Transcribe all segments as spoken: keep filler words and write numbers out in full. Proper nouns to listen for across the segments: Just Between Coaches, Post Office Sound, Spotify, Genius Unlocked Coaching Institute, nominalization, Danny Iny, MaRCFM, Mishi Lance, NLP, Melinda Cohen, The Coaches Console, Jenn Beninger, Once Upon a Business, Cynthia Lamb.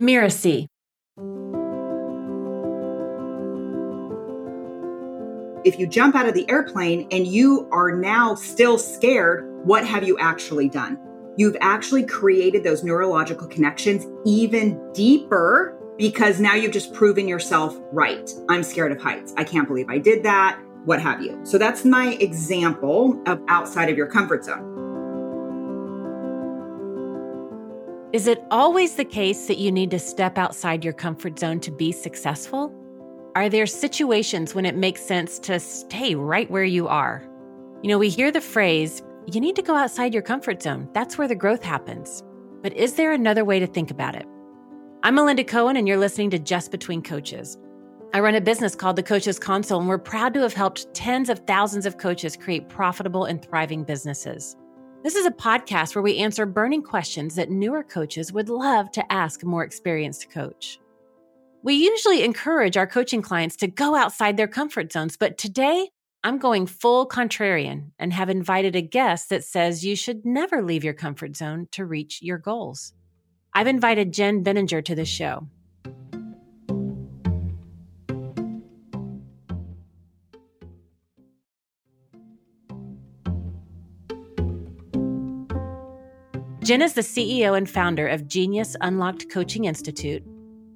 Miracy. If you jump out of the airplane and you are now still scared, what have you actually done? You've actually created those neurological connections even deeper because now you've just proven yourself right. I'm scared of heights. I can't believe I did that. What have you. So that's my example of outside of your comfort zone. Is it always the case that you need to step outside your comfort zone to be successful? Are there situations when it makes sense to stay right where you are? You know, we hear the phrase, you need to go outside your comfort zone. That's where the growth happens. But is there another way to think about it? I'm Melinda Cohen, and you're listening to Just Between Coaches. I run a business called The Coaches Console, and we're proud to have helped tens of thousands of coaches create profitable and thriving businesses. This is a podcast where we answer burning questions that newer coaches would love to ask a more experienced coach. We usually encourage our coaching clients to go outside their comfort zones, but today, I'm going full contrarian and have invited a guest that says you should never leave your comfort zone to reach your goals. I've invited Jenn Beninger to the show. Jenn is the C E O and founder of Genius Unlocked Coaching Institute.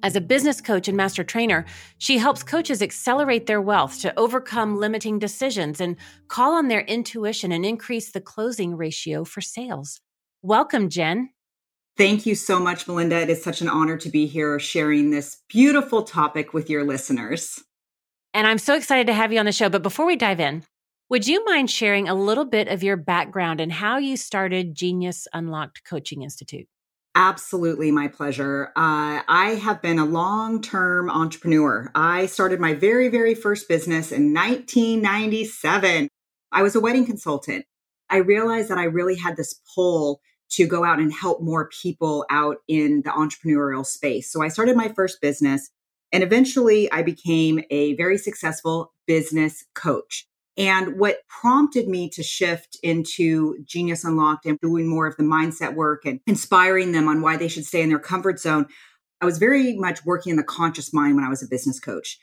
As a business coach and master trainer, she helps coaches accelerate their wealth to overcome limiting decisions and call on their intuition and increase the closing ratio for sales. Welcome, Jenn. Thank you so much, Melinda. It is such an honor to be here sharing this beautiful topic with your listeners. And I'm so excited to have you on the show. But before we dive in, would you mind sharing a little bit of your background and how you started Genius Unlocked Coaching Institute? Absolutely. My pleasure. Uh, I have been a long-term entrepreneur. I started my very, very first business in nineteen ninety-seven. I was a wedding consultant. I realized that I really had this pull to go out and help more people out in the entrepreneurial space. So I started my first business, and eventually I became a very successful business coach. And what prompted me to shift into Genius Unlocked and doing more of the mindset work and inspiring them on why they should stay in their comfort zone, I was very much working in the conscious mind when I was a business coach.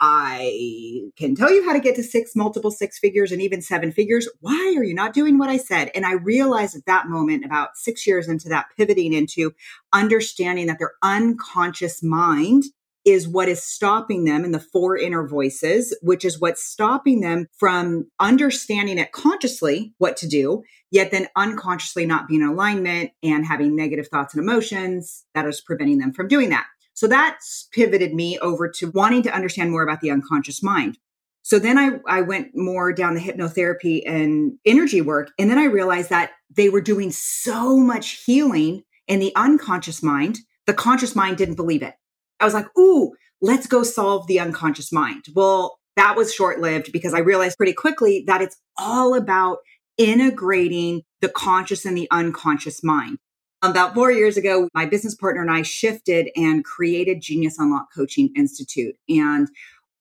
I can tell you how to get to six, multiple six figures and even seven figures. Why are you not doing what I said? And I realized at that moment, about six years into that, pivoting into understanding that their unconscious mind is what is stopping them in the four inner voices, which is what's stopping them from understanding it consciously what to do, yet then unconsciously not being in alignment and having negative thoughts and emotions that is preventing them from doing that. So that pivoted me over to wanting to understand more about the unconscious mind. So then I, I went more down the hypnotherapy and energy work. And then I realized that they were doing so much healing in the unconscious mind, the conscious mind didn't believe it. I was like, ooh, let's go solve the unconscious mind. Well, that was short-lived because I realized pretty quickly that it's all about integrating the conscious and the unconscious mind. About four years ago, my business partner and I shifted and created Genius Unlocked Coaching Institute. And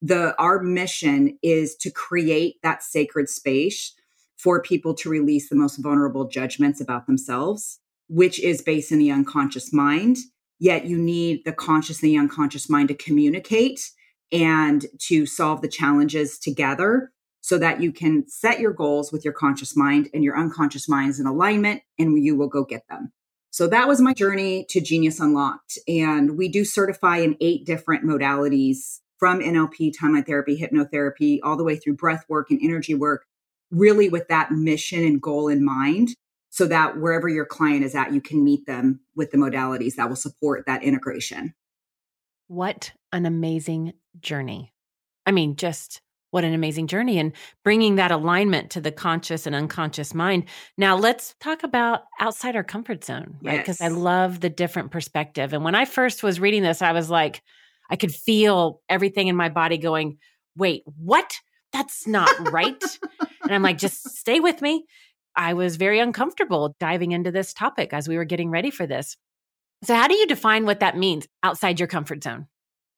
the our mission is to create that sacred space for people to release the most vulnerable judgments about themselves, which is based in the unconscious mind. Yet you need the conscious and the unconscious mind to communicate and to solve the challenges together so that you can set your goals with your conscious mind and your unconscious mind is in alignment and you will go get them. So that was my journey to Genius Unlocked. And we do certify in eight different modalities from N L P, timeline therapy, hypnotherapy, all the way through breath work and energy work, really with that mission and goal in mind, so that wherever your client is at, you can meet them with the modalities that will support that integration. What an amazing journey. I mean, just what an amazing journey, and bringing that alignment to the conscious and unconscious mind. Now let's talk about outside our comfort zone, right? Because yes. I love the different perspective. And when I first was reading this, I was like, I could feel everything in my body going, wait, what? That's not right. And I'm like, just stay with me. I was very uncomfortable diving into this topic as we were getting ready for this. So how do you define what that means, outside your comfort zone?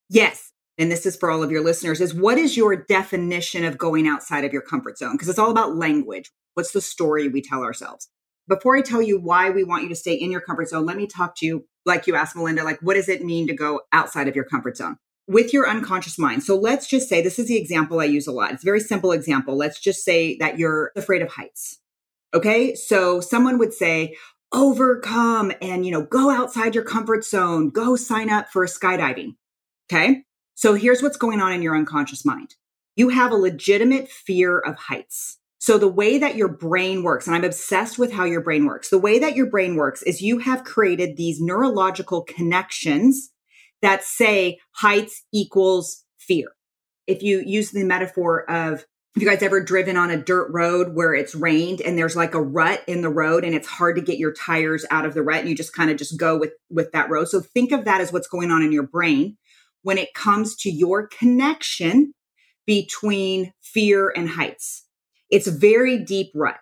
Yes. And this is for all of your listeners, is what is your definition of going outside of your comfort zone? Because it's all about language. What's the story we tell ourselves? before I tell you why we want you to stay in your comfort zone, let me talk to you, like you asked Melinda, like, what does it mean to go outside of your comfort zone with your unconscious mind? So let's just say, this is the example I use a lot. It's a very simple example. Let's just say that you're afraid of heights. Okay. So someone would say, overcome and, you know, go outside your comfort zone, go sign up for skydiving. Okay. So here's what's going on in your unconscious mind. You have a legitimate fear of heights. So the way that your brain works, and I'm obsessed with how your brain works, the way that your brain works is you have created these neurological connections that say heights equals fear. If you use the metaphor of, if you guys ever driven on a dirt road where it's rained and there's like a rut in the road and it's hard to get your tires out of the rut and you just kind of just go with, with that road. So think of that as what's going on in your brain when it comes to your connection between fear and heights. It's a very deep rut.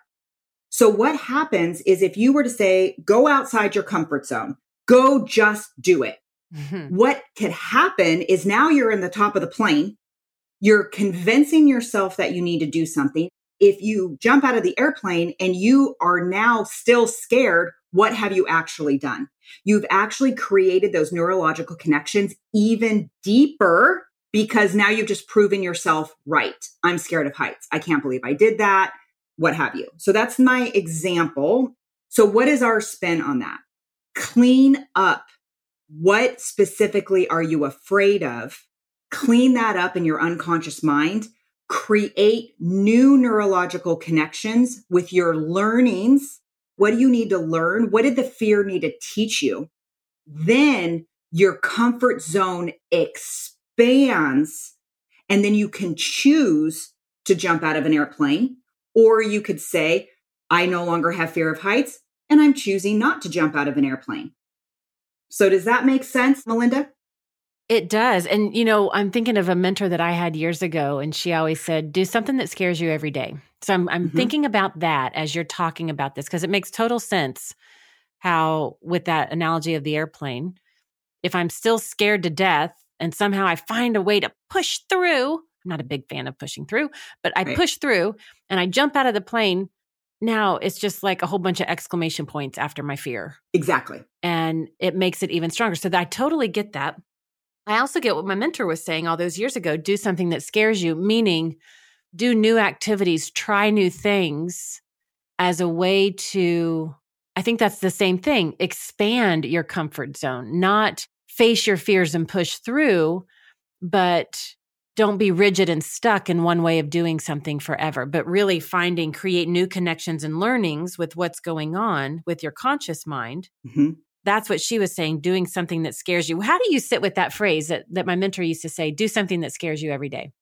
So what happens is if you were to say, go outside your comfort zone, go just do it. Mm-hmm. What could happen is now you're in the top of the plane. You're convincing yourself that you need to do something. If you jump out of the airplane and you are now still scared, what have you actually done? You've actually created those neurological connections even deeper because now you've just proven yourself right. I'm scared of heights. I can't believe I did that. What have you? So that's my example. So what is our spin on that? Clean up. What specifically are you afraid of? Clean that up in your unconscious mind. Create new neurological connections with your learnings. What do you need to learn? What did the fear need to teach you? Then your comfort zone expands, and then you can choose to jump out of an airplane, or you could say, I no longer have fear of heights, and I'm choosing not to jump out of an airplane. So does that make sense, Melinda? It does. And, you know, I'm thinking of a mentor that I had years ago, and she always said, do something that scares you every day. So I'm, I'm mm-hmm. thinking about that as you're talking about this, because it makes total sense how, with that analogy of the airplane, if I'm still scared to death and somehow I find a way to push through, I'm not a big fan of pushing through, but I right. push through and I jump out of the plane. Now it's just like a whole bunch of exclamation points after my fear. Exactly. And it makes it even stronger. So I totally get that. I also get what my mentor was saying all those years ago, do something that scares you, meaning do new activities, try new things as a way to, I think that's the same thing, expand your comfort zone, not face your fears and push through, but don't be rigid and stuck in one way of doing something forever, but really finding, create new connections and learnings with what's going on with your conscious mind. Mm-hmm. That's what she was saying, doing something that scares you. How do you sit with that phrase that, that my mentor used to say, do something that scares you every day?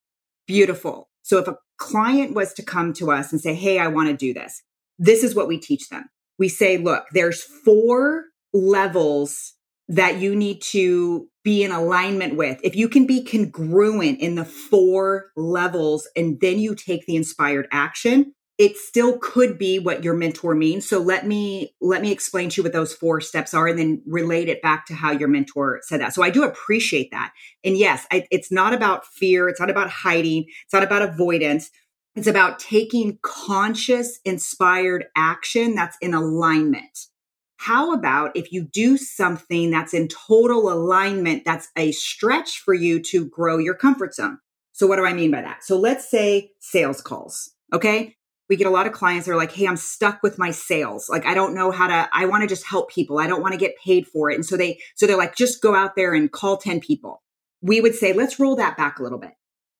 Beautiful. So if a client was to come to us and say, hey, I want to do this, this is what we teach them. We say, look, there's four levels that you need to be in alignment with. If you can be congruent in the four levels and then you take the inspired action, it still could be what your mentor means. So let me let me explain to you what those four steps are and then relate it back to how your mentor said that. So I do appreciate that. And yes, I, it's not about fear. It's not about hiding. It's not about avoidance. It's about taking conscious, inspired action that's in alignment. How about if you do something that's in total alignment, that's a stretch for you to grow your comfort zone? So what do I mean by that? So let's say sales calls, okay? We get a lot of clients that are like, hey, I'm stuck with my sales. Like, I don't know how to, I want to just help people. I don't want to get paid for it. And so they, so they're like, just go out there and call ten people. We would say, let's roll that back a little bit,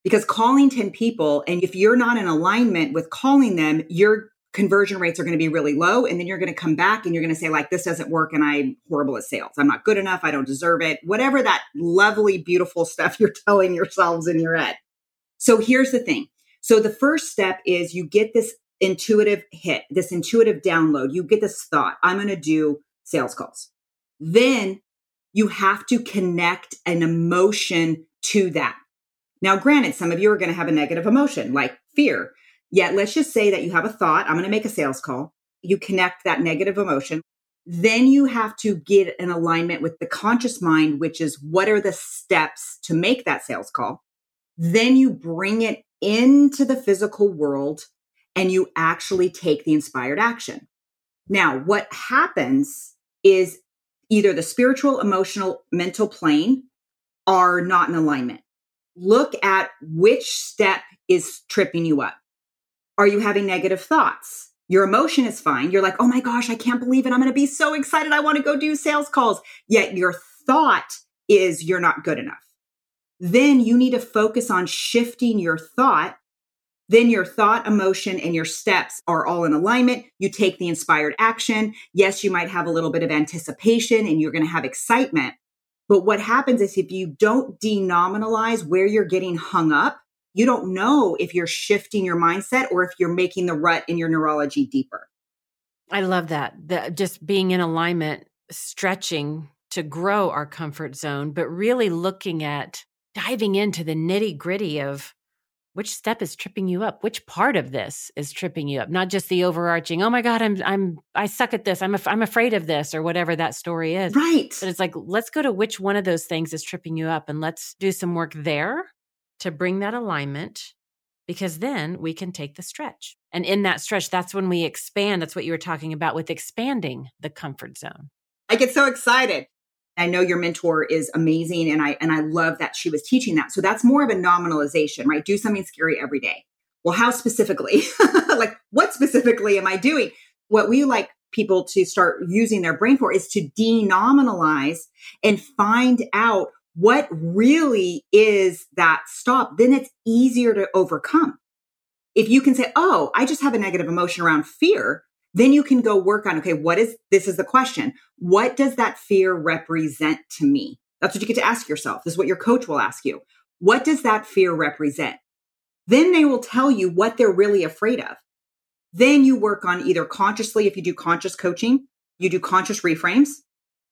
because calling ten people, and if you're not in alignment with calling them, your conversion rates are going to be really low. And then you're going to come back and you're going to say like, this doesn't work. And I'm horrible at sales. I'm not good enough. I don't deserve it. Whatever that lovely, beautiful stuff you're telling yourselves in your head. So here's the thing. So the first step is you get this intuitive hit, this intuitive download. You get this thought, I'm going to do sales calls. Then you have to connect an emotion to that. Now, granted, some of you are going to have a negative emotion like fear. Yet let's just say that you have a thought, I'm going to make a sales call. You connect that negative emotion. Then you have to get an alignment with the conscious mind, which is what are the steps to make that sales call? Then you bring it into the physical world and you actually take the inspired action. Now, what happens is either the spiritual, emotional, mental plane are not in alignment. Look at which step is tripping you up. Are you having negative thoughts? Your emotion is fine. You're like, oh my gosh, I can't believe it. I'm going to be so excited. I want to go do sales calls. Yet your thought is you're not good enough. Then you need to focus on shifting your thought. Then your thought, emotion, and your steps are all in alignment. You take the inspired action. Yes, you might have a little bit of anticipation and you're going to have excitement. But what happens is if you don't denominalize where you're getting hung up, you don't know if you're shifting your mindset or if you're making the rut in your neurology deeper. I love that. The, just being in alignment, stretching to grow our comfort zone, but really looking at diving into the nitty gritty of which step is tripping you up, which part of this is tripping you up, not just the overarching, oh my God, I'm, I'm, I suck at this. I'm, af- I'm afraid of this or whatever that story is. Right. But it's like, let's go to which one of those things is tripping you up and let's do some work there to bring that alignment, because then we can take the stretch. And in that stretch, that's when we expand. That's what you were talking about with expanding the comfort zone. I get so excited. I know your mentor is amazing, and I and I love that she was teaching that. So that's more of a nominalization, right? Do something scary every day. Well, how specifically? Like, what specifically am I doing? What we like people to start using their brain for is to denominalize and find out what really is that stop. Then it's easier to overcome. If you can say, oh, I just have a negative emotion around fear, then you can go work on, okay, what is, this is the question. What does that fear represent to me? That's what you get to ask yourself. This is what your coach will ask you. What does that fear represent? Then they will tell you what they're really afraid of. Then you work on either consciously, if you do conscious coaching, you do conscious reframes,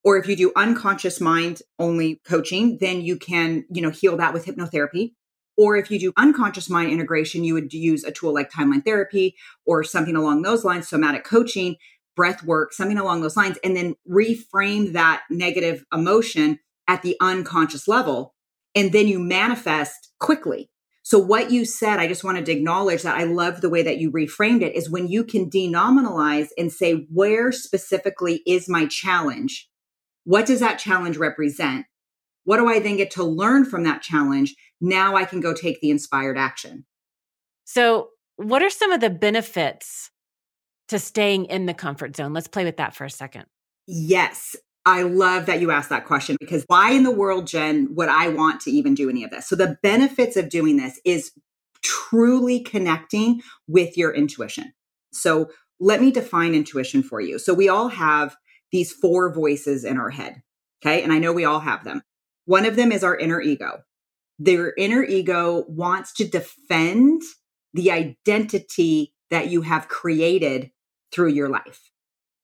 or if you do unconscious mind only coaching, then you can, you know, heal that with hypnotherapy. Or if you do unconscious mind integration, you would use a tool like timeline therapy or something along those lines, somatic coaching, breath work, something along those lines, and then reframe that negative emotion at the unconscious level. And then you manifest quickly. So what you said, I just wanted to acknowledge that I love the way that you reframed it, is when you can denominalize and say, where specifically is my challenge? What does that challenge represent? What do I then get to learn from that challenge? Now I can go take the inspired action. So what are some of the benefits to staying in the comfort zone? Let's play with that for a second. Yes. I love that you asked that question, because why in the world, Jen, would I want to even do any of this? So the benefits of doing this is truly connecting with your intuition. So let me define intuition for you. So we all have these four voices in our head. Okay. And I know we all have them. One of them is our inner ego. Their inner ego wants to defend the identity that you have created through your life,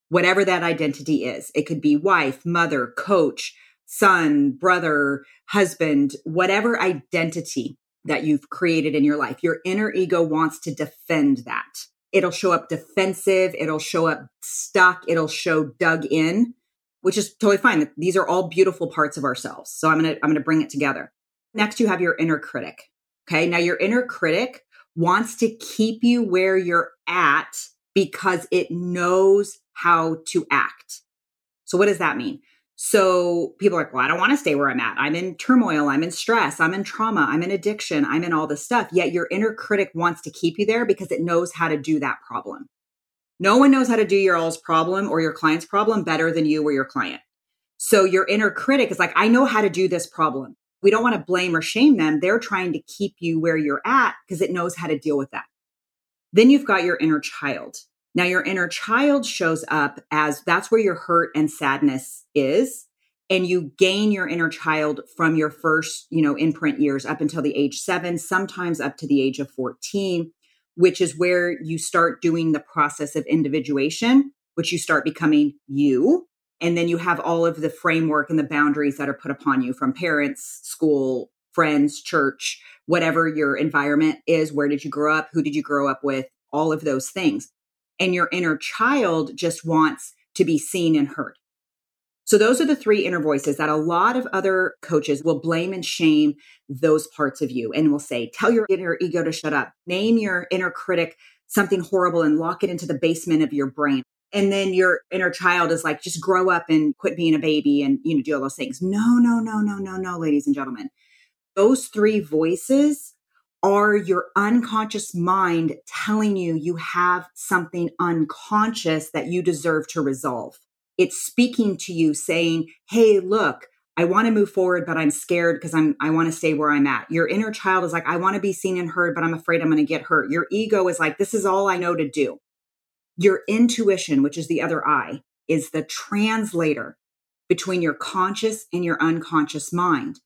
whatever that identity is. It could be wife, mother, coach, son, brother, husband, whatever identity that you've created in your life. Your inner ego wants to defend that. It'll show up defensive. It'll show up stuck. It'll show dug in, which is totally fine. These are all beautiful parts of ourselves. So I'm going to, I'm going to bring it together. Next, you have your inner critic. Okay. Now your inner critic wants to keep you where you're at because it knows how to act. So what does that mean? So people are like, well, I don't want to stay where I'm at. I'm in turmoil. I'm in stress. I'm in trauma. I'm in addiction. I'm in all this stuff. Yet your inner critic wants to keep you there because it knows how to do that problem. No one knows how to do your all's problem or your client's problem better than you or your client. So your inner critic is like, I know how to do this problem. We don't want to blame or shame them. They're trying to keep you where you're at because it knows how to deal with that. Then you've got your inner child. Now your inner child shows up as that's where your hurt and sadness is. And you gain your inner child from your first, you know, imprint years up until the age seven, sometimes up to the age of fourteen. Which is where you start doing the process of individuation, which you start becoming you. And then you have all of the framework and the boundaries that are put upon you from parents, school, friends, church, whatever your environment is. Where did you grow up? Who did you grow up with? All of those things. And your inner child just wants to be seen and heard. So those are the three inner voices that a lot of other coaches will blame and shame those parts of you and will say, tell your inner ego to shut up, name your inner critic something horrible and lock it into the basement of your brain. And then your inner child is like, just grow up and quit being a baby and, you know, do all those things. No, no, no, no, no, no, ladies and gentlemen. Those three voices are your unconscious mind telling you you have something unconscious that you deserve to resolve. It's speaking to you saying, hey, look, I want to move forward, but I'm scared because I'm, I want to stay where I'm at. Your inner child is like, I want to be seen and heard, but I'm afraid I'm going to get hurt. Your ego is like, this is all I know to do. Your intuition, which is the other eye, is the translator between your conscious and your unconscious mind.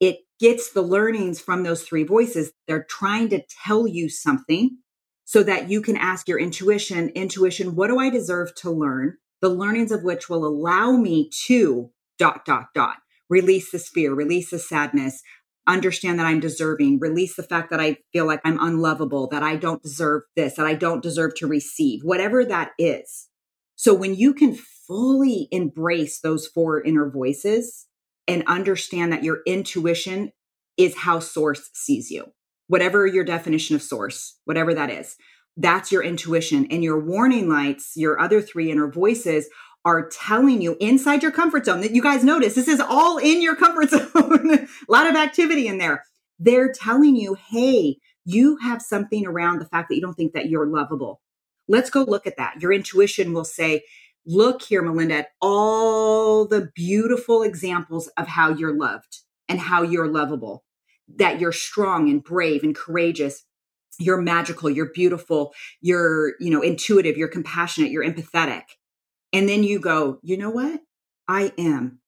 It gets the learnings from those three voices. They're trying to tell you something so that you can ask your intuition, intuition, what do I deserve to learn? The learnings of which will allow me to dot, dot, dot, release this fear, release the sadness, understand that I'm deserving, release the fact that I feel like I'm unlovable, that I don't deserve this, that I don't deserve to receive, whatever that is. So when you can fully embrace those four inner voices and understand that your intuition is how source sees you, whatever your definition of source, whatever that is, that's your intuition. And your warning lights, your other three inner voices, are telling you inside your comfort zone that you guys notice this is all in your comfort zone, a lot of activity in there. They're telling you, hey, you have something around the fact that you don't think that you're lovable. Let's go look at that. Your intuition will say, look here, Melinda, at all the beautiful examples of how you're loved and how you're lovable, that you're strong and brave and courageous. You're magical, you're beautiful, you're, you know, intuitive, you're compassionate, you're empathetic. And then you go, you know what? I am.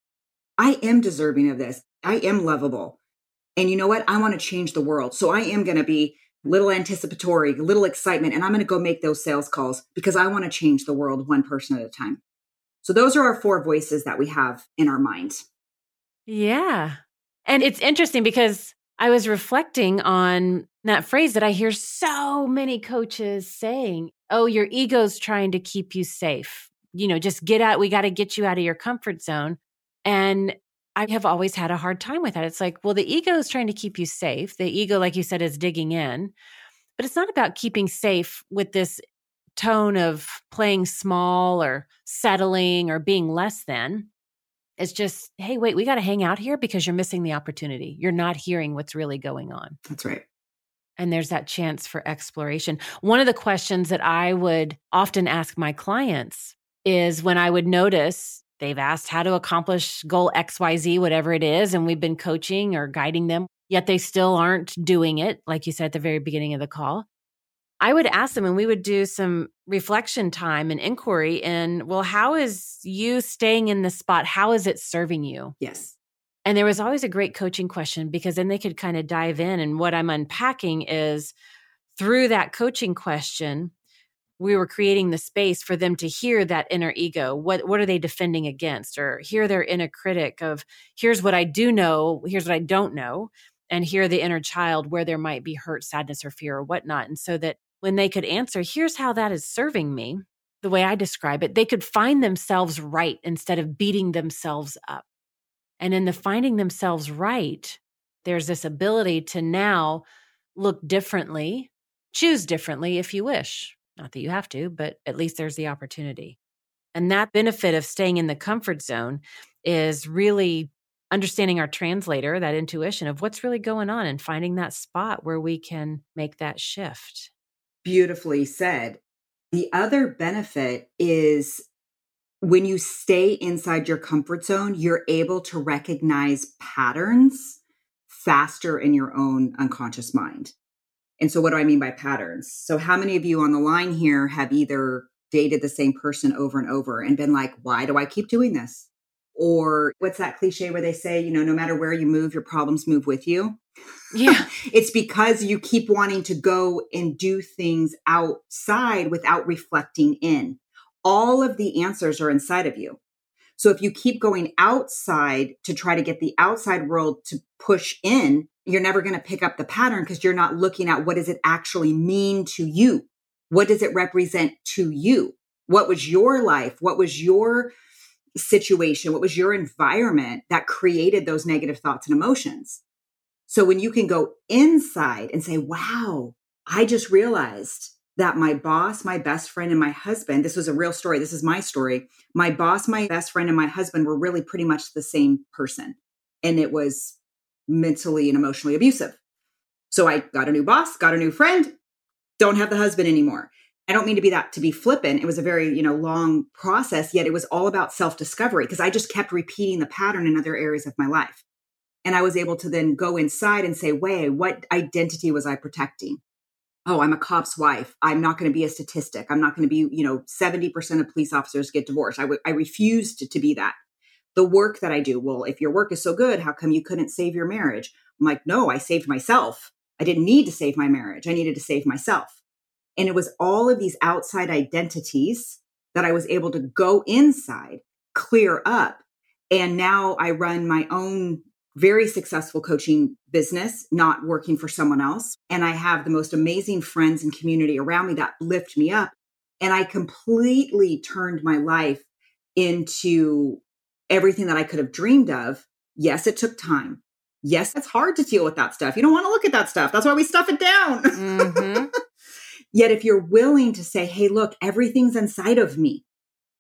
I am deserving of this. I am lovable. And you know what? I want to change the world. So I am going to be little anticipatory, little excitement, and I'm going to go make those sales calls because I want to change the world one person at a time. So those are our four voices that we have in our mind. Yeah. And it's interesting because I was reflecting on that phrase that I hear so many coaches saying, oh, your ego's trying to keep you safe. You know, just get out. We got to get you out of your comfort zone. And I have always had a hard time with that. It's like, well, the ego is trying to keep you safe. The ego, like you said, is digging in, but it's not about keeping safe with this tone of playing small or settling or being less than. It's just, hey, wait, we got to hang out here because you're missing the opportunity. You're not hearing what's really going on. That's right. And there's that chance for exploration. One of the questions that I would often ask my clients is when I would notice they've asked how to accomplish goal X Y Z, whatever it is, and we've been coaching or guiding them, yet they still aren't doing it, like you said at the very beginning of the call. I would ask them, and we would do some reflection time and inquiry and, well, how is you staying in this spot? How is it serving you? Yes. And there was always a great coaching question because then they could kind of dive in. And what I'm unpacking is through that coaching question, we were creating the space for them to hear that inner ego. What what are they defending against? Or hear their inner critic of, here's what I do know, here's what I don't know, and hear the inner child where there might be hurt, sadness, or fear or whatnot. And so that when they could answer, here's how that is serving me, the way I describe it, they could find themselves right instead of beating themselves up. And in the finding themselves right, there's this ability to now look differently, choose differently if you wish. Not that you have to, but at least there's the opportunity. And that benefit of staying in the comfort zone is really understanding our translator, that intuition of what's really going on and finding that spot where we can make that shift. Beautifully said. The other benefit is when you stay inside your comfort zone, you're able to recognize patterns faster in your own unconscious mind. And so what do I mean by patterns? So how many of you on the line here have either dated the same person over and over and been like, why do I keep doing this? Or what's that cliche where they say, you know, no matter where you move, your problems move with you. Yeah. It's because you keep wanting to go and do things outside without reflecting in. All of the answers are inside of you. So if you keep going outside to try to get the outside world to push in, you're never going to pick up the pattern because you're not looking at what does it actually mean to you? What does it represent to you? What was your life? What was your situation? What was your environment that created those negative thoughts and emotions? So when you can go inside and say, wow, I just realized that my boss, my best friend, and my husband, this was a real story. This is my story. My boss, my best friend, and my husband were really pretty much the same person. And it was mentally and emotionally abusive. So I got a new boss, got a new friend, don't have the husband anymore. I don't mean to be that, to be flippant. It was a very, you know, long process, yet it was all about self-discovery because I just kept repeating the pattern in other areas of my life. And I was able to then go inside and say, wait, what identity was I protecting? Oh, I'm a cop's wife. I'm not going to be a statistic. I'm not going to be, you know, seventy percent of police officers get divorced. I, w- I refused to, to be that. The work that I do, well, if your work is so good, how come you couldn't save your marriage? I'm like, no, I saved myself. I didn't need to save my marriage. I needed to save myself. And it was all of these outside identities that I was able to go inside, clear up. And now I run my own very successful coaching business, not working for someone else. And I have the most amazing friends and community around me that lift me up. And I completely turned my life into everything that I could have dreamed of. Yes, it took time. Yes, it's hard to deal with that stuff. You don't want to look at that stuff. That's why we stuff it down. Mm-hmm. Yet if you're willing to say, hey, look, everything's inside of me.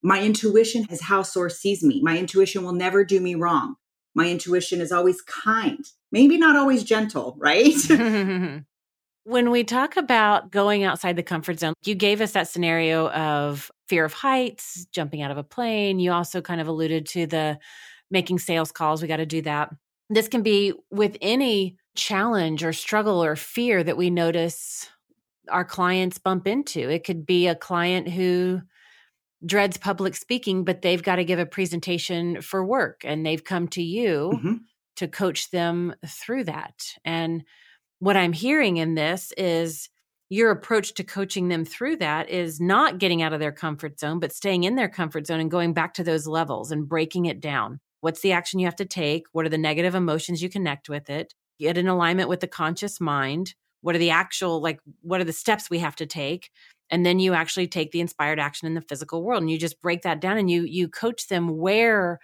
My intuition is how source sees me. My intuition will never do me wrong. My intuition is always kind, maybe not always gentle, right? When we talk about going outside the comfort zone, you gave us that scenario of fear of heights, jumping out of a plane. You also kind of alluded to the making sales calls. We got to do that. This can be with any challenge or struggle or fear that we notice our clients bump into. It could be a client who dreads public speaking, but they've got to give a presentation for work and they've come to you mm-hmm. to coach them through that. And what I'm hearing in this is your approach to coaching them through that is not getting out of their comfort zone, but staying in their comfort zone and going back to those levels and breaking it down. What's the action you have to take? What are the negative emotions you connect with it? Get in alignment with the conscious mind. What are the actual, like, what are the steps we have to take? And then you actually take the inspired action in the physical world and you just break that down and you you coach them where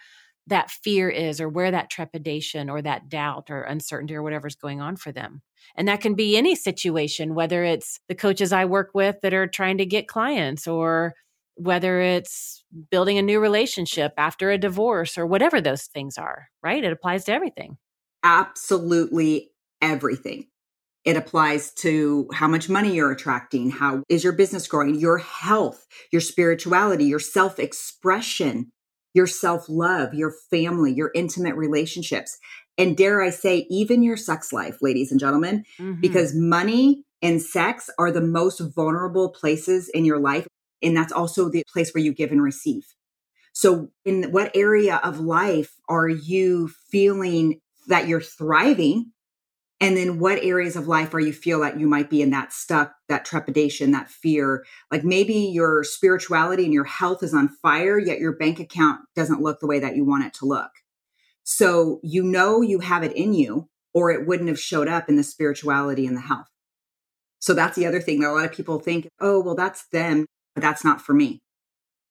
that fear is or where that trepidation or that doubt or uncertainty or whatever's going on for them. And that can be any situation, whether it's the coaches I work with that are trying to get clients or whether it's building a new relationship after a divorce or whatever those things are, right? It applies to everything. Absolutely everything. It applies to how much money you're attracting, how is your business growing, your health, your spirituality, your self-expression, your self-love, your family, your intimate relationships, and dare I say, even your sex life, ladies and gentlemen, mm-hmm. because money and sex are the most vulnerable places in your life. And that's also the place where you give and receive. So in what area of life are you feeling that you're thriving? And then what areas of life are you feel that you might be in that stuck, that trepidation, that fear? Like maybe your spirituality and your health is on fire, yet your bank account doesn't look the way that you want it to look. So you know you have it in you, or it wouldn't have showed up in the spirituality and the health. So that's the other thing that a lot of people think, oh, well, that's them, but that's not for me.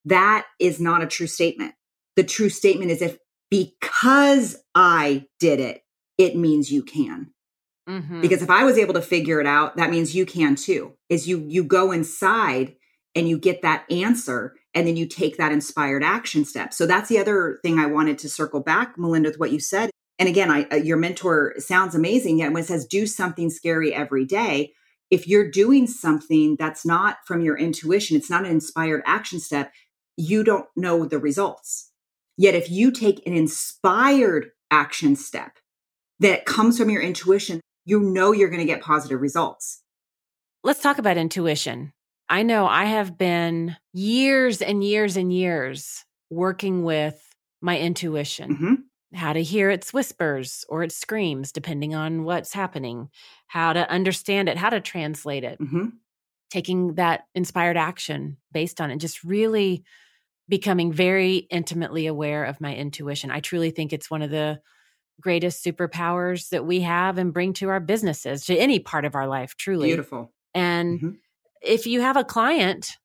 That is not a true statement. The true statement is if because I did it, it means you can. Mm-hmm. Because if I was able to figure it out, that means you can too, is you you go inside and you get that answer and then you take that inspired action step. So that's the other thing I wanted to circle back, Melinda, with what you said. And again, I, your mentor sounds amazing. Yet when it says do something scary every day, if you're doing something that's not from your intuition, it's not an inspired action step, you don't know the results. Yet if you take an inspired action step that comes from your intuition, you know you're going to get positive results. Let's talk about intuition. I know I have been years and years and years working with my intuition, mm-hmm. how to hear its whispers or its screams, depending on what's happening, how to understand it, how to translate it, mm-hmm. taking that inspired action based on it, just really becoming very intimately aware of my intuition. I truly think it's one of the greatest superpowers that we have and bring to our businesses, to any part of our life, truly. Beautiful. And mm-hmm. if you have a client,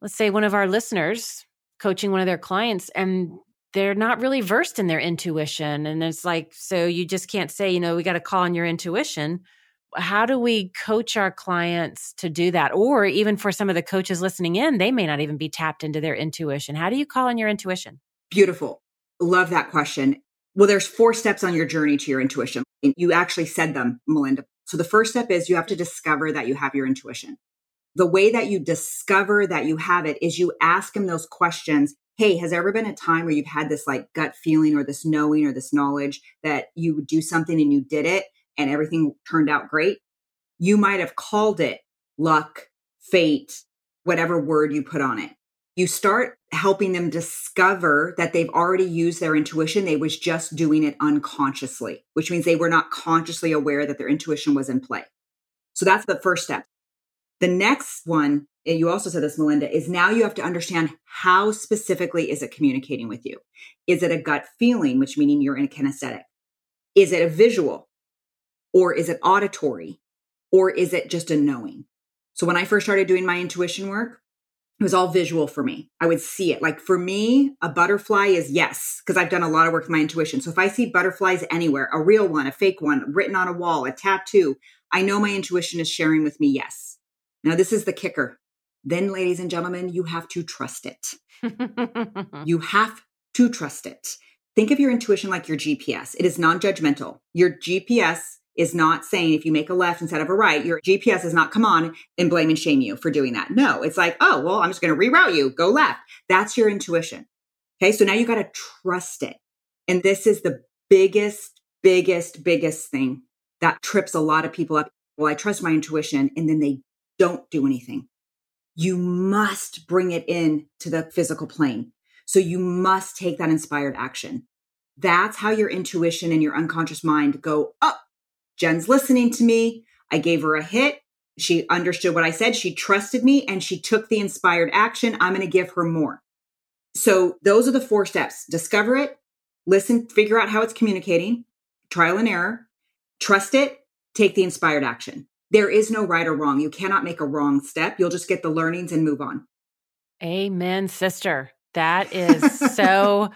let's say one of our listeners coaching one of their clients and they're not really versed in their intuition. And it's like, so you just can't say, you know, we got to call on your intuition. how do we coach our clients to do that? Or even for some of the coaches listening in, they may not even be tapped into their intuition. How do you call on your intuition? Beautiful. Love that question. Well, there's four steps on your journey to your intuition. And you actually said them, Melinda. So the first step is you have to discover that you have your intuition. The way that you discover that you have it is you ask them those questions. Hey, has there ever been a time where you've had this like gut feeling or this knowing or this knowledge that you would do something and you did it and everything turned out great? You might have called it luck, fate, whatever word you put on it. You start helping them discover that they've already used their intuition. They was just doing it unconsciously, which means they were not consciously aware that their intuition was in play. So that's the first step. The next one, and you also said this, Melinda, is now you have to understand how specifically is it communicating with you? Is it a gut feeling, which meaning you're in a kinesthetic? Is it a visual? Or is it auditory? Or is it just a knowing? So when I first started doing my intuition work, it was all visual for me. I would see it. Like for me, a butterfly is yes, because I've done a lot of work with my intuition. So if I see butterflies anywhere, a real one, a fake one, written on a wall, a tattoo, I know my intuition is sharing with me yes. Now, this is the kicker. Then, ladies and gentlemen, you have to trust it. You have to trust it. Think of your intuition like your G P S. It is non-judgmental. Your G P S is not saying if you make a left instead of a right, your G P S is not come on and blame and shame you for doing that. No, it's like, oh, well, I'm just going to reroute you. Go left. That's your intuition. Okay. So now you got to trust it. And this is the biggest, biggest, biggest thing that trips a lot of people up. Well, I trust my intuition. And then they don't do anything. You must bring it in to the physical plane. So you must take that inspired action. That's how your intuition and your unconscious mind go up. Jen's listening to me. I gave her a hit. She understood what I said. She trusted me and she took the inspired action. I'm going to give her more. So those are the four steps. Discover it, listen, figure out how it's communicating, trial and error, trust it, take the inspired action. There is no right or wrong. You cannot make a wrong step. You'll just get the learnings and move on. Amen, sister. That is so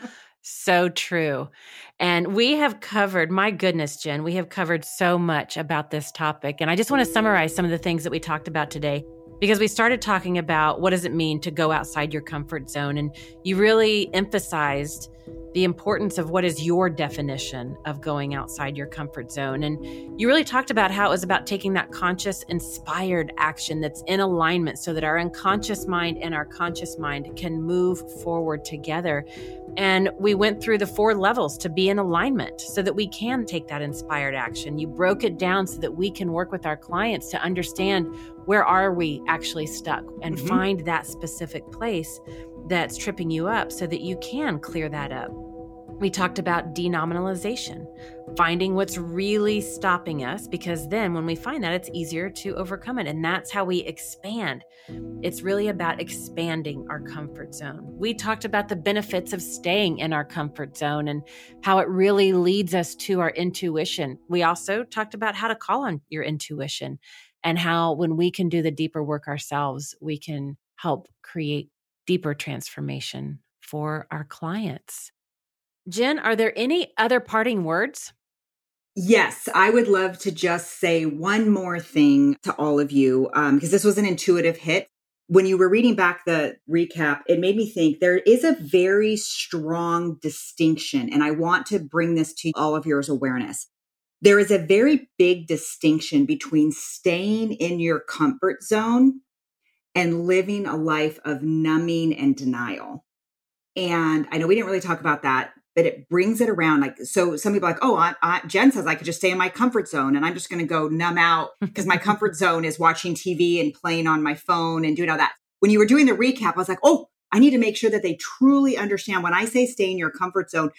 So true. And we have covered, my goodness, Jenn, we have covered so much about this topic. And I just want to summarize some of the things that we talked about today, because we started talking about what does it mean to go outside your comfort zone? And you really emphasized the importance of what is your definition of going outside your comfort zone. And you really talked about how it was about taking that conscious, inspired action that's in alignment so that our unconscious mind and our conscious mind can move forward together. And we went through the four levels to be in alignment so that we can take that inspired action. You broke it down so that we can work with our clients to understand where are we actually stuck and mm-hmm. find that specific place that's tripping you up so that you can clear that up. We talked about denominalization, finding what's really stopping us, because then when we find that, it's easier to overcome it. And that's how we expand. It's really about expanding our comfort zone. We talked about the benefits of staying in our comfort zone and how it really leads us to our intuition. We also talked about how to call on your intuition and how when we can do the deeper work ourselves, we can help create deeper transformation for our clients. Jenn, are there any other parting words? Yes, I would love to just say one more thing to all of you, um, because this was an intuitive hit. When you were reading back the recap, it made me think there is a very strong distinction, and I want to bring this to all of yours awareness. There is a very big distinction between staying in your comfort zone and living a life of numbing and denial. And I know we didn't really talk about that, but it brings it around. Like, so some people are like, oh, I, I, Jenn says I could just stay in my comfort zone and I'm just going to go numb out because my comfort zone is watching T V and playing on my phone and doing all that. When you were doing the recap, I was like, oh, I need to make sure that they truly understand when I say stay in your comfort zone,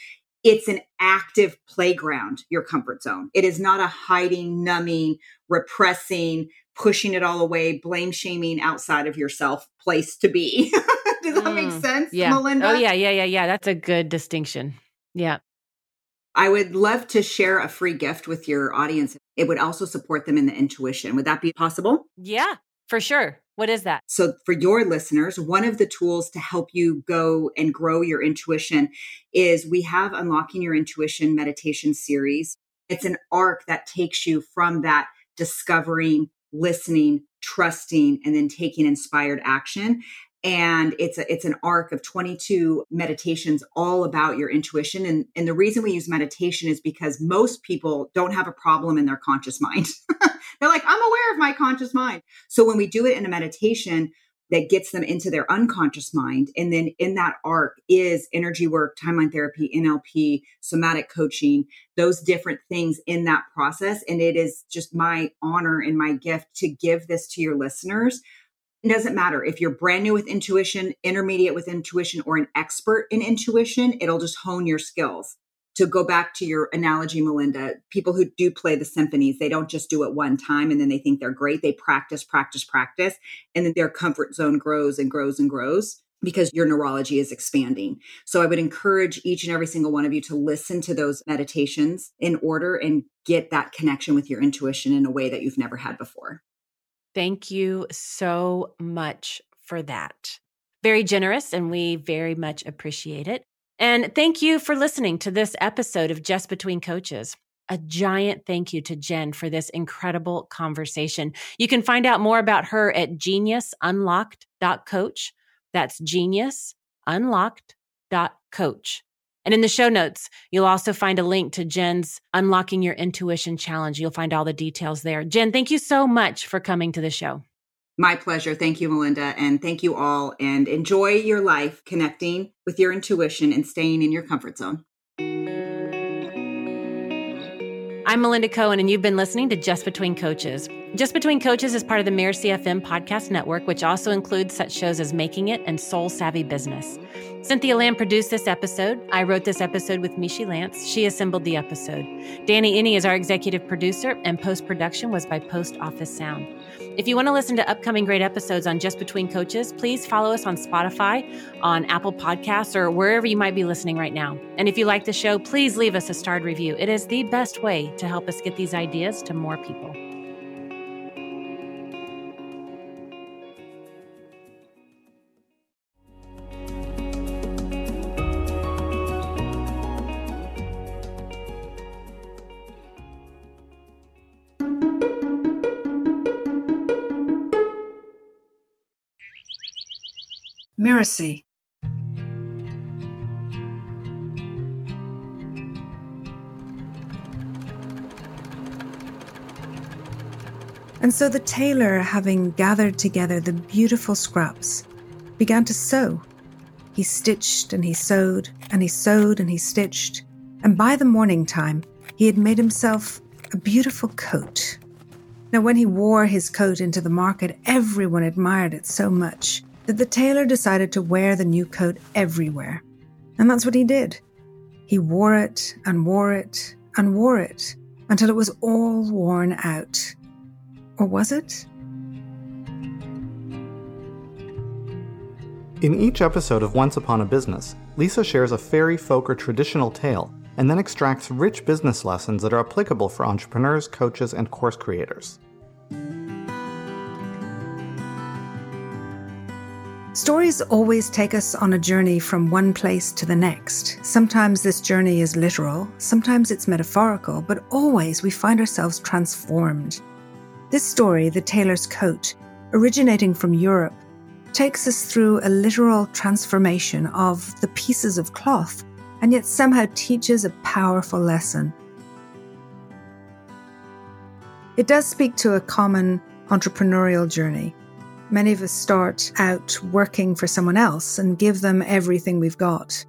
it's an active playground, your comfort zone. It is not a hiding, numbing, repressing, pushing it all away, blame shaming outside of yourself place to be. Does that mm, make sense, yeah. Melinda? Oh, yeah, yeah, yeah, yeah. That's a good distinction. Yeah. I would love to share a free gift with your audience. It would also support them in the intuition. Would that be possible? Yeah, for sure. What is that? So for your listeners, one of the tools to help you go and grow your intuition is we have Unlocking Your Intuition meditation series. It's an arc that takes you from that discovering, listening, trusting, and then taking inspired action. And it's a, it's an arc of twenty-two meditations all about your intuition. And, and the reason we use meditation is because most people don't have a problem in their conscious mind. They're like, I'm aware of my conscious mind. So when we do it in a meditation, that gets them into their unconscious mind. And then in that arc is energy work, timeline therapy, N L P, somatic coaching, those different things in that process. And it is just my honor and my gift to give this to your listeners. It doesn't matter if you're brand new with intuition, intermediate with intuition, or an expert in intuition, it'll just hone your skills. To go back to your analogy, Melinda, people who do play the symphonies, they don't just do it one time and then they think they're great. They practice, practice, practice, and then their comfort zone grows and grows and grows because your neurology is expanding. So I would encourage each and every single one of you to listen to those meditations in order and get that connection with your intuition in a way that you've never had before. Thank you so much for that. Very generous, and we very much appreciate it. And thank you for listening to this episode of Just Between Coaches. A giant thank you to Jenn for this incredible conversation. You can find out more about her at genius unlocked dot coach. That's genius unlocked dot coach. And in the show notes, you'll also find a link to Jenn's Unlocking Your Intuition Challenge. You'll find all the details there. Jenn, thank you so much for coming to the show. My pleasure. Thank you, Melinda. And thank you all. And enjoy your life connecting with your intuition and staying in your comfort zone. I'm Melinda Cohen, and you've been listening to Just Between Coaches. Just Between Coaches is part of the MaRCFM podcast network, which also includes such shows as Making It and Soul Savvy Business. Cynthia Lamb produced this episode. I wrote this episode with Mishi Lance. She assembled the episode. Danny Iny is our executive producer, and post-production was by Post Office Sound. If you want to listen to upcoming great episodes on Just Between Coaches, please follow us on Spotify, on Apple Podcasts, or wherever you might be listening right now. And if you like the show, please leave us a starred review. It is the best way to help us get these ideas to more people. Miracy. And so the tailor, having gathered together the beautiful scraps, began to sew. He stitched and he sewed, and he sewed and he stitched, and by the morning time he had made himself a beautiful coat. Now when he wore his coat into the market, everyone admired it so much that the tailor decided to wear the new coat everywhere. And that's what he did. He wore it and wore it and wore it until it was all worn out. Or was it? In each episode of Once Upon a Business, Lisa shares a fairy, folk, or traditional tale and then extracts rich business lessons that are applicable for entrepreneurs, coaches, and course creators. Stories always take us on a journey from one place to the next. Sometimes this journey is literal, sometimes it's metaphorical, but always we find ourselves transformed. This story, The Tailor's Coat, originating from Europe, takes us through a literal transformation of the pieces of cloth, and yet somehow teaches a powerful lesson. It does speak to a common entrepreneurial journey. Many of us start out working for someone else and give them everything we've got.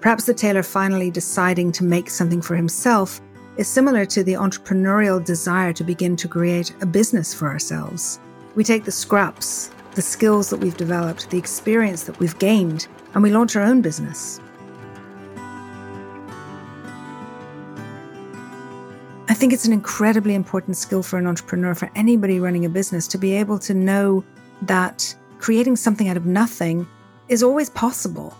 Perhaps the tailor finally deciding to make something for himself is similar to the entrepreneurial desire to begin to create a business for ourselves. We take the scraps, the skills that we've developed, the experience that we've gained, and we launch our own business. I think it's an incredibly important skill for an entrepreneur, for anybody running a business, to be able to know that creating something out of nothing is always possible.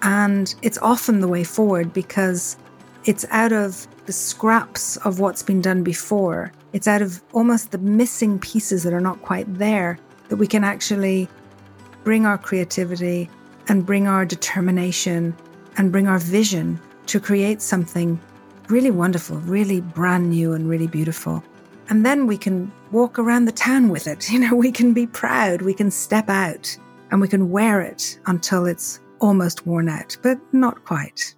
And it's often the way forward because it's out of the scraps of what's been done before. It's out of almost the missing pieces that are not quite there that we can actually bring our creativity and bring our determination and bring our vision to create something really wonderful, really brand new and really beautiful. And then we can walk around the town with it. You know, we can be proud, we can step out, and we can wear it until it's almost worn out, but not quite.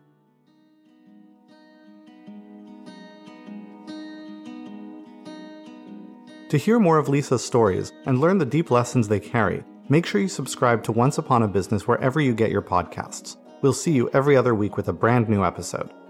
To hear more of Lisa's stories and learn the deep lessons they carry, make sure you subscribe to Once Upon a Business wherever you get your podcasts. We'll see you every other week with a brand new episode.